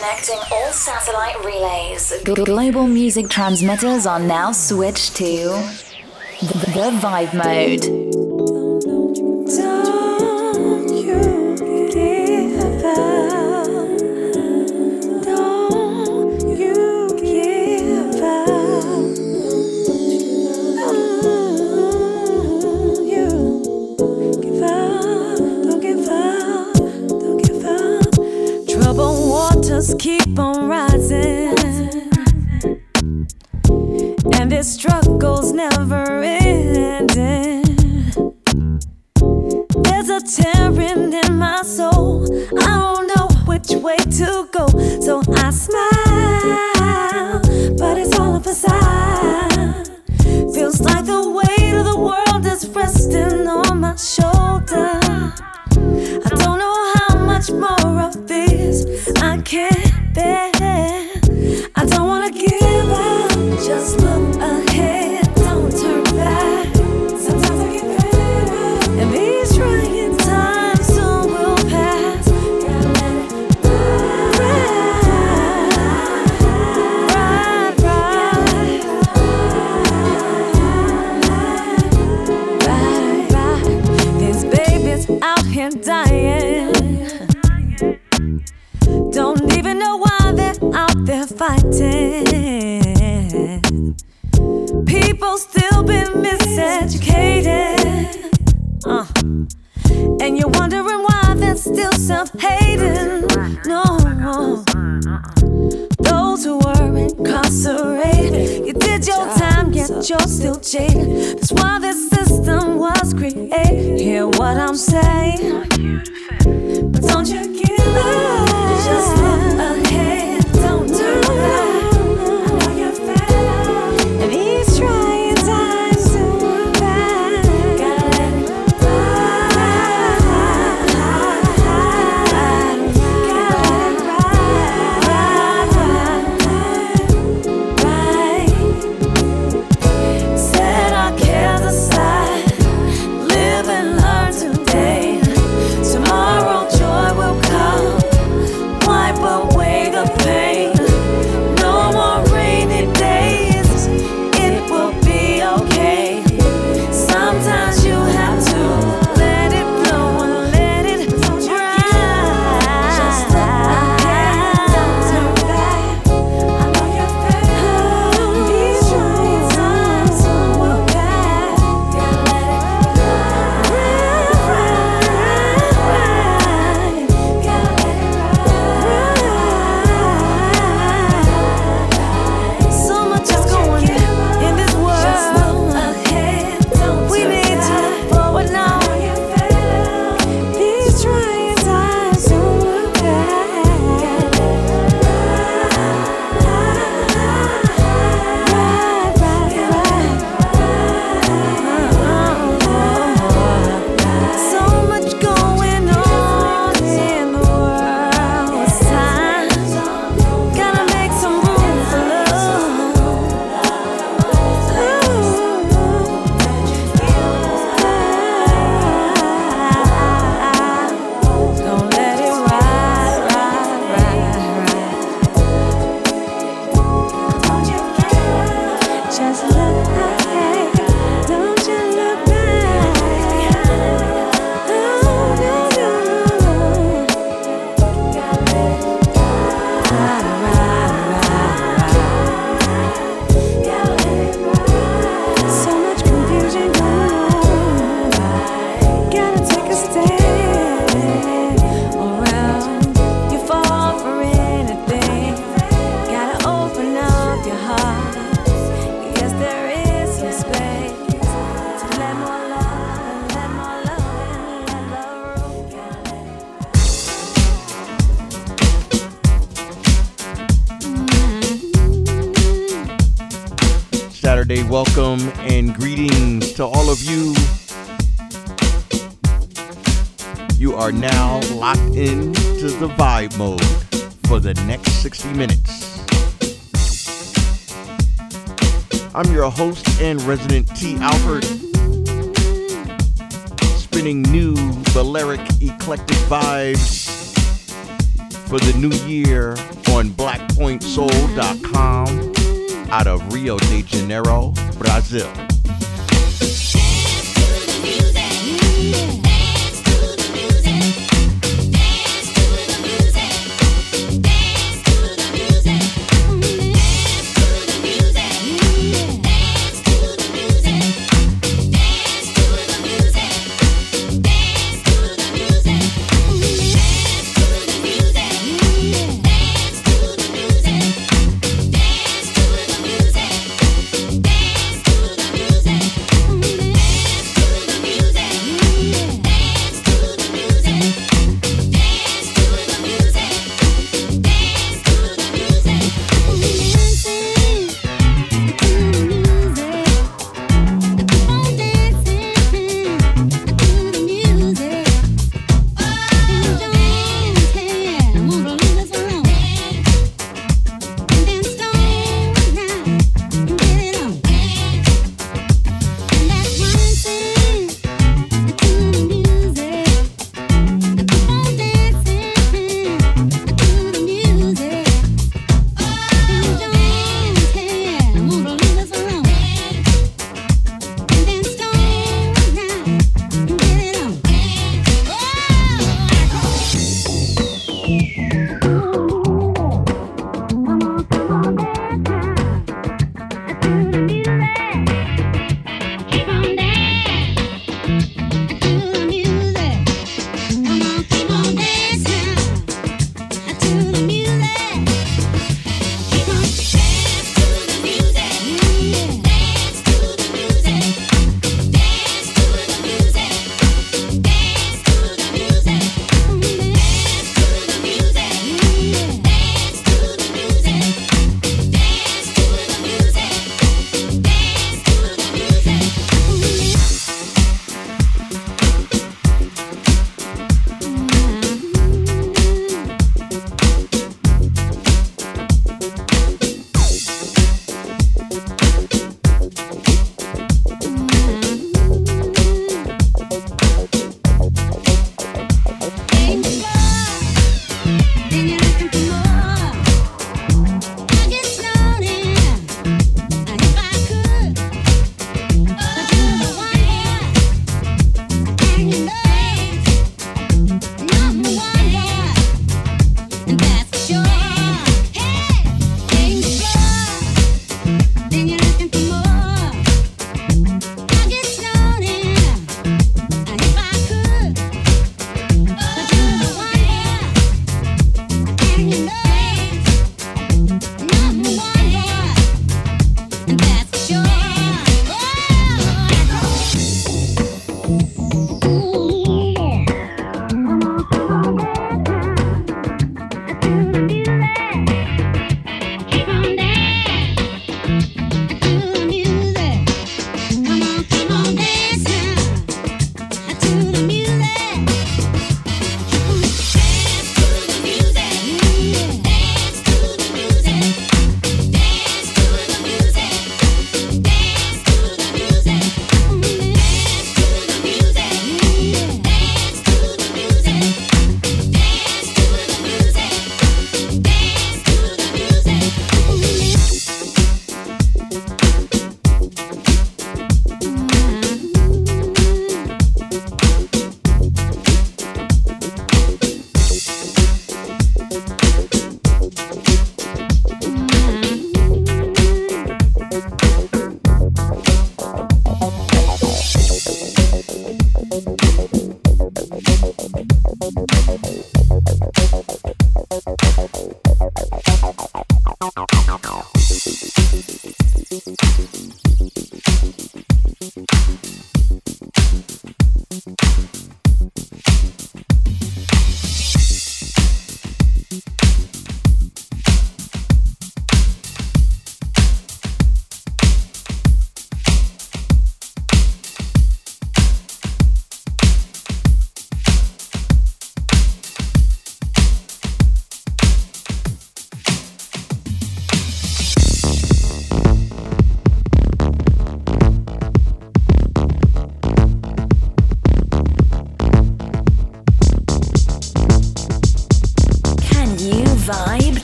Connecting all satellite relays. Global music transmitters are now switched to the Vibe Mode. Keep on rising, and this struggle's never ending. There's a tearing in my soul, I don't know which way to go. So I smile, but it's all of a sudden. Feels like the weight of the world is resting on my shoulder. I don't know how much more of this I can't. I don't wanna give up, just look ahead, don't turn back. Sometimes I get better, and these trying times soon will pass. Gotta let it ride, ride, ride, ride, ride. These babies out here dying, don't even know why. Out there fighting, people still been miseducated, and you're wondering why they're still self-hating. No, those who were incarcerated, you did your time, yet you're still jaded. That's why this system was created. Hear what I'm saying? But don't you give up? Just look ahead. Welcome and greetings to all of you. You are now locked in to the Vibe Mode for the next 60 minutes. I'm your host and resident T. Alford, spinning new Balearic eclectic vibes for the new year on on BlackPointSoul.com out of Rio de Janeiro, Brazil.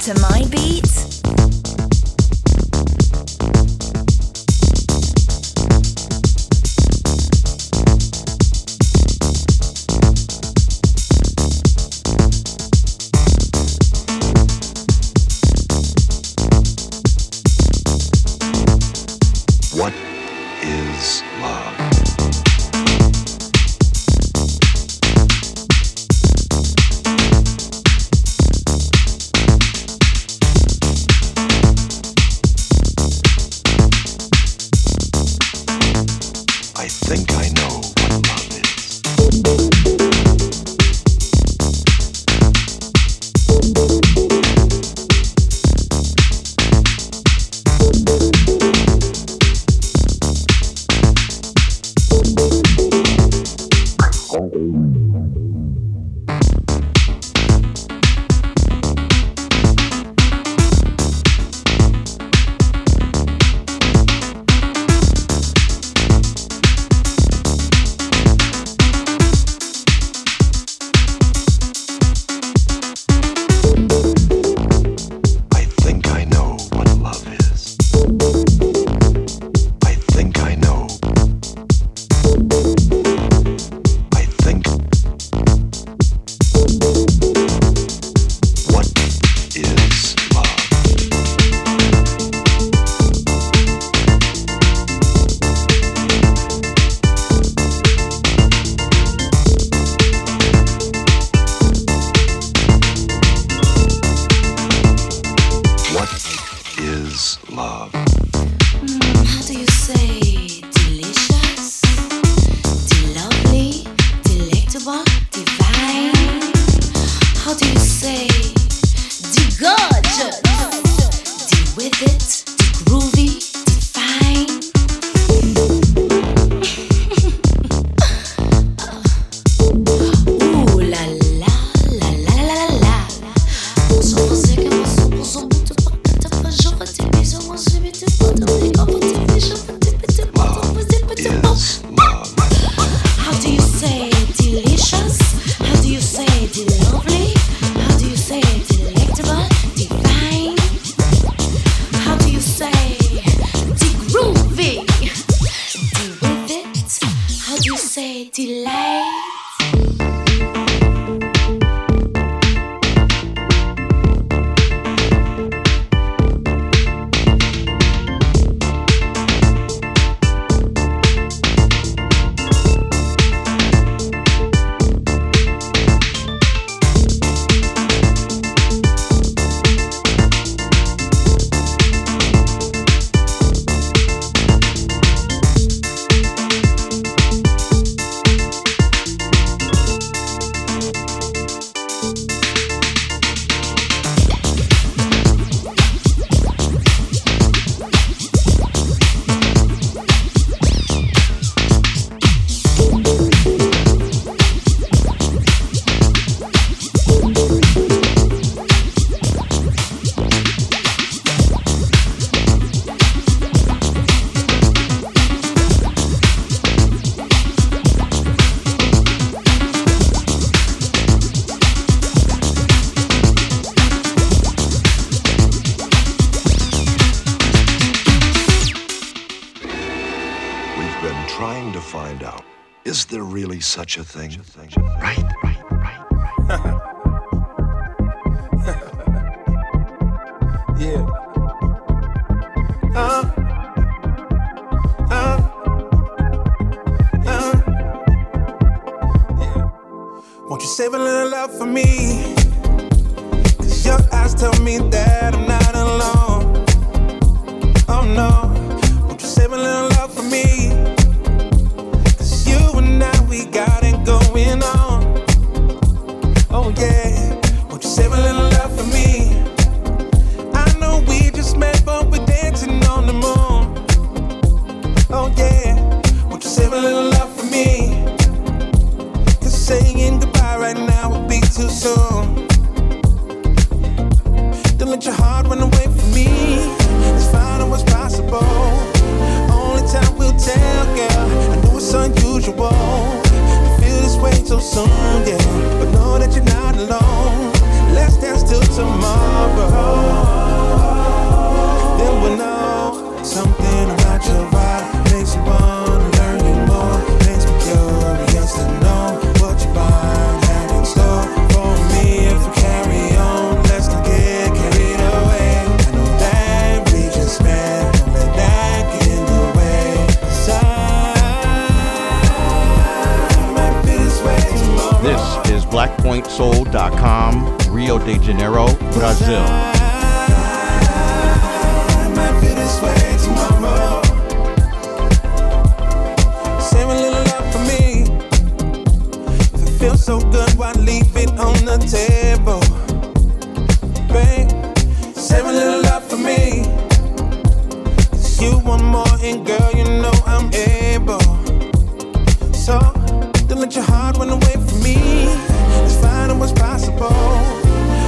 to my beat. Such a thing, right. Yeah. Yeah. Won't you save a little love for me? 'Cause your eyes tell me that I'm not alone. Oh no, won't you save a little love for me? We got it going on. Oh yeah, won't you save a little love for me? I know we just met, but we're dancing on the moon. Oh yeah, won't you save a little love for me? 'Cause saying goodbye right now would be too soon. Don't let your heart run away from me. Let's find out what's possible. Only time will tell, girl. I know it's unusual. Wait so soon, yeah, but know that you're not alone. Let's dance till tomorrow. Rio de Janeiro, Brazil. Save a little love for me. If it feels so good, why leave it on the table? Babe, save a little love for me. Cause you want more, and girl, you know I'm able. So, don't let your heart run away from me. Let's find out what's possible.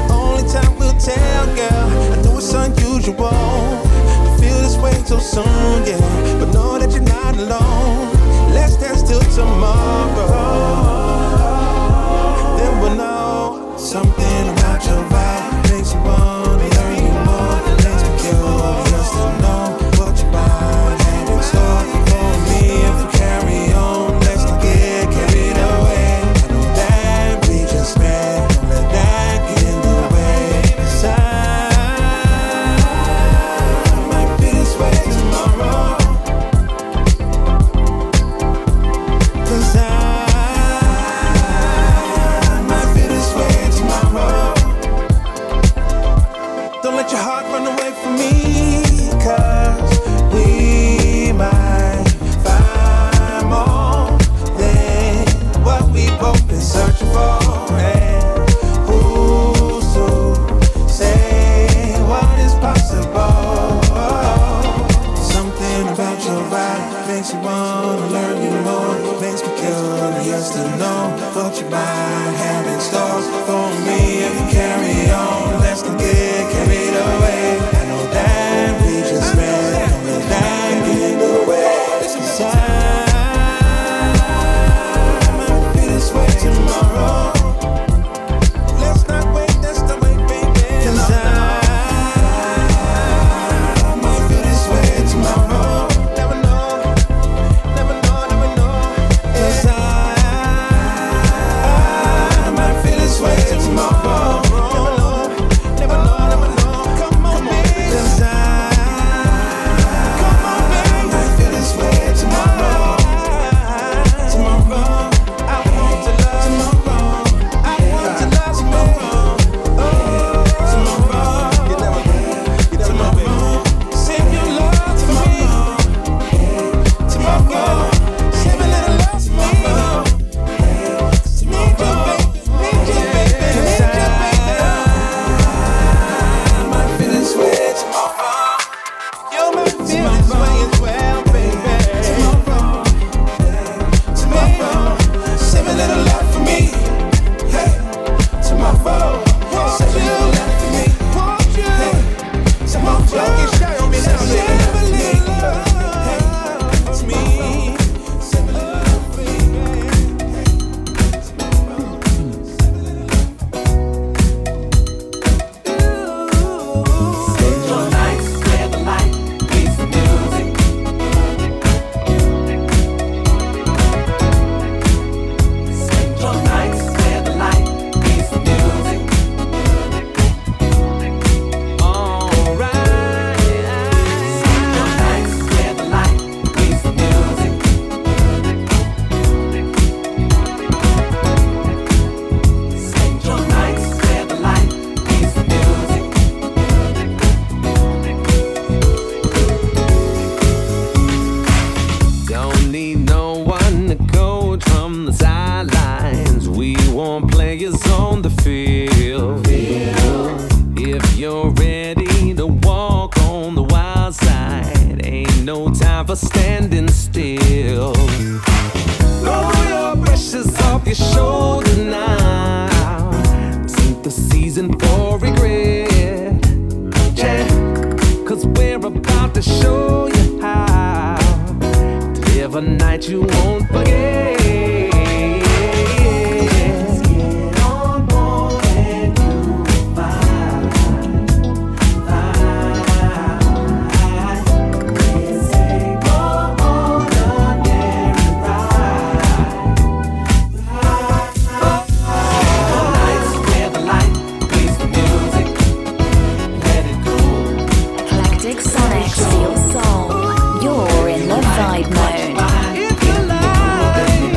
Only time will tell, girl. I know it's unusual to feel this way so soon, yeah. But know that you're not alone. Let's dance till tomorrow. Then we'll know something about your vibe makes you want to learn you more. Let's be curious to know what your body had in store for me if we carry on. Sonics, your soul. You're in the Vibe Mode. If you like.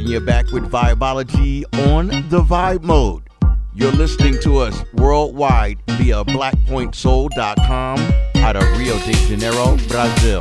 and you're back with Vibology on the Vibe Mode. You're listening to us worldwide via BlackPointSoul.com out of Rio de Janeiro, Brazil.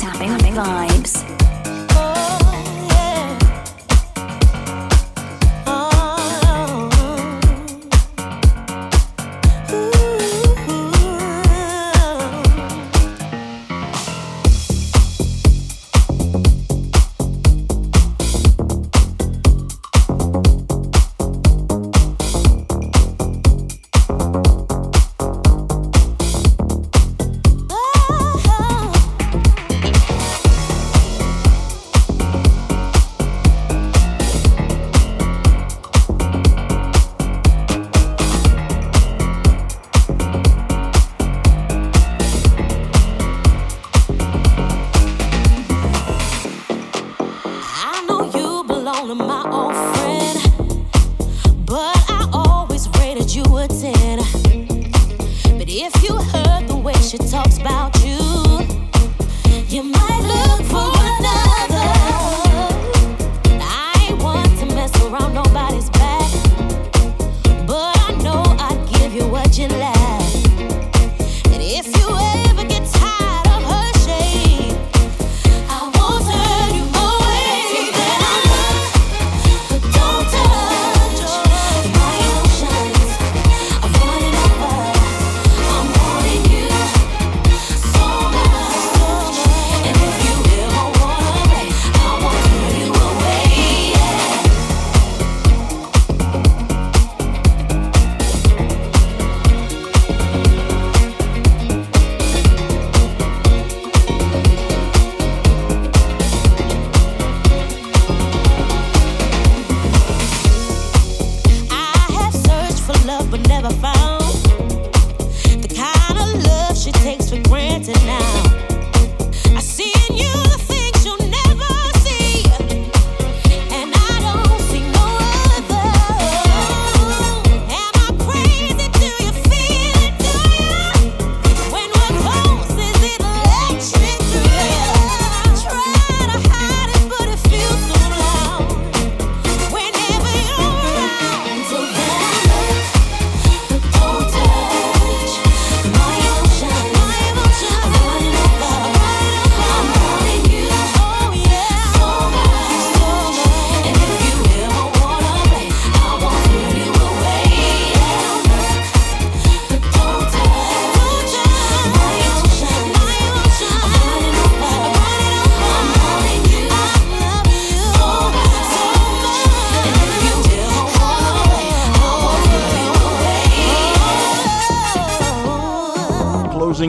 tapping on vibes.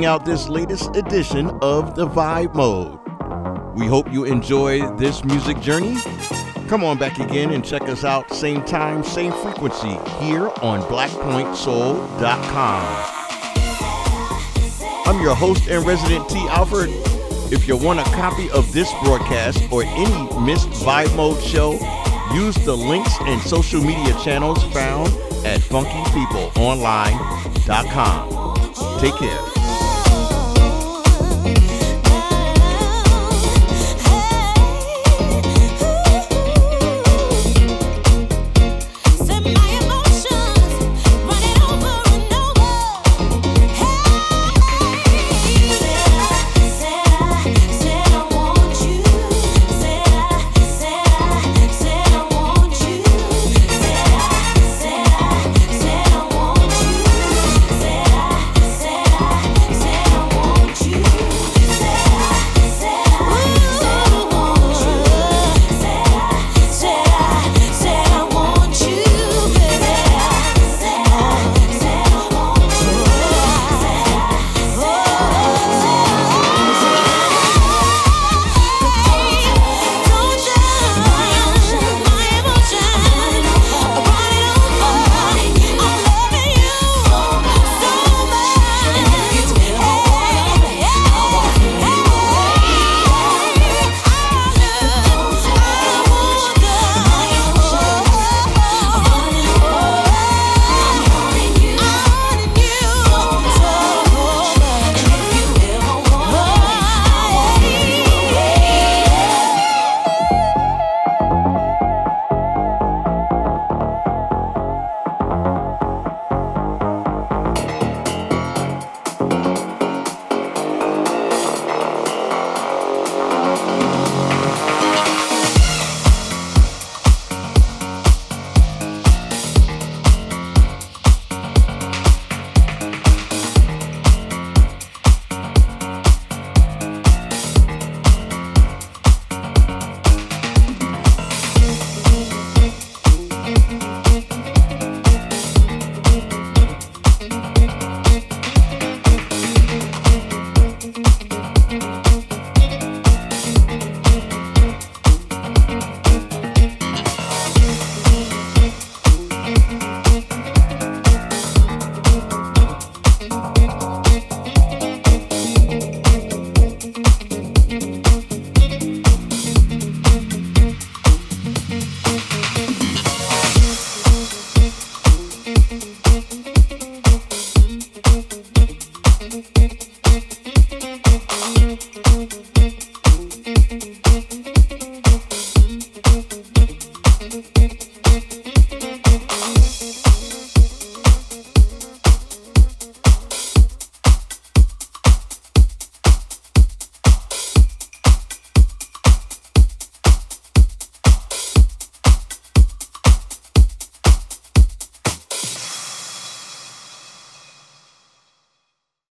Out this latest edition of the Vibe Mode. We hope you enjoy this music journey. Come on back again and check us out, same time, same frequency, here on BlackPointSoul.com. I'm your host and resident T. Alford. If you want a copy of this broadcast or any missed Vibe Mode show, use the links and social media channels found at FunkyPeopleOnline.com. Take care.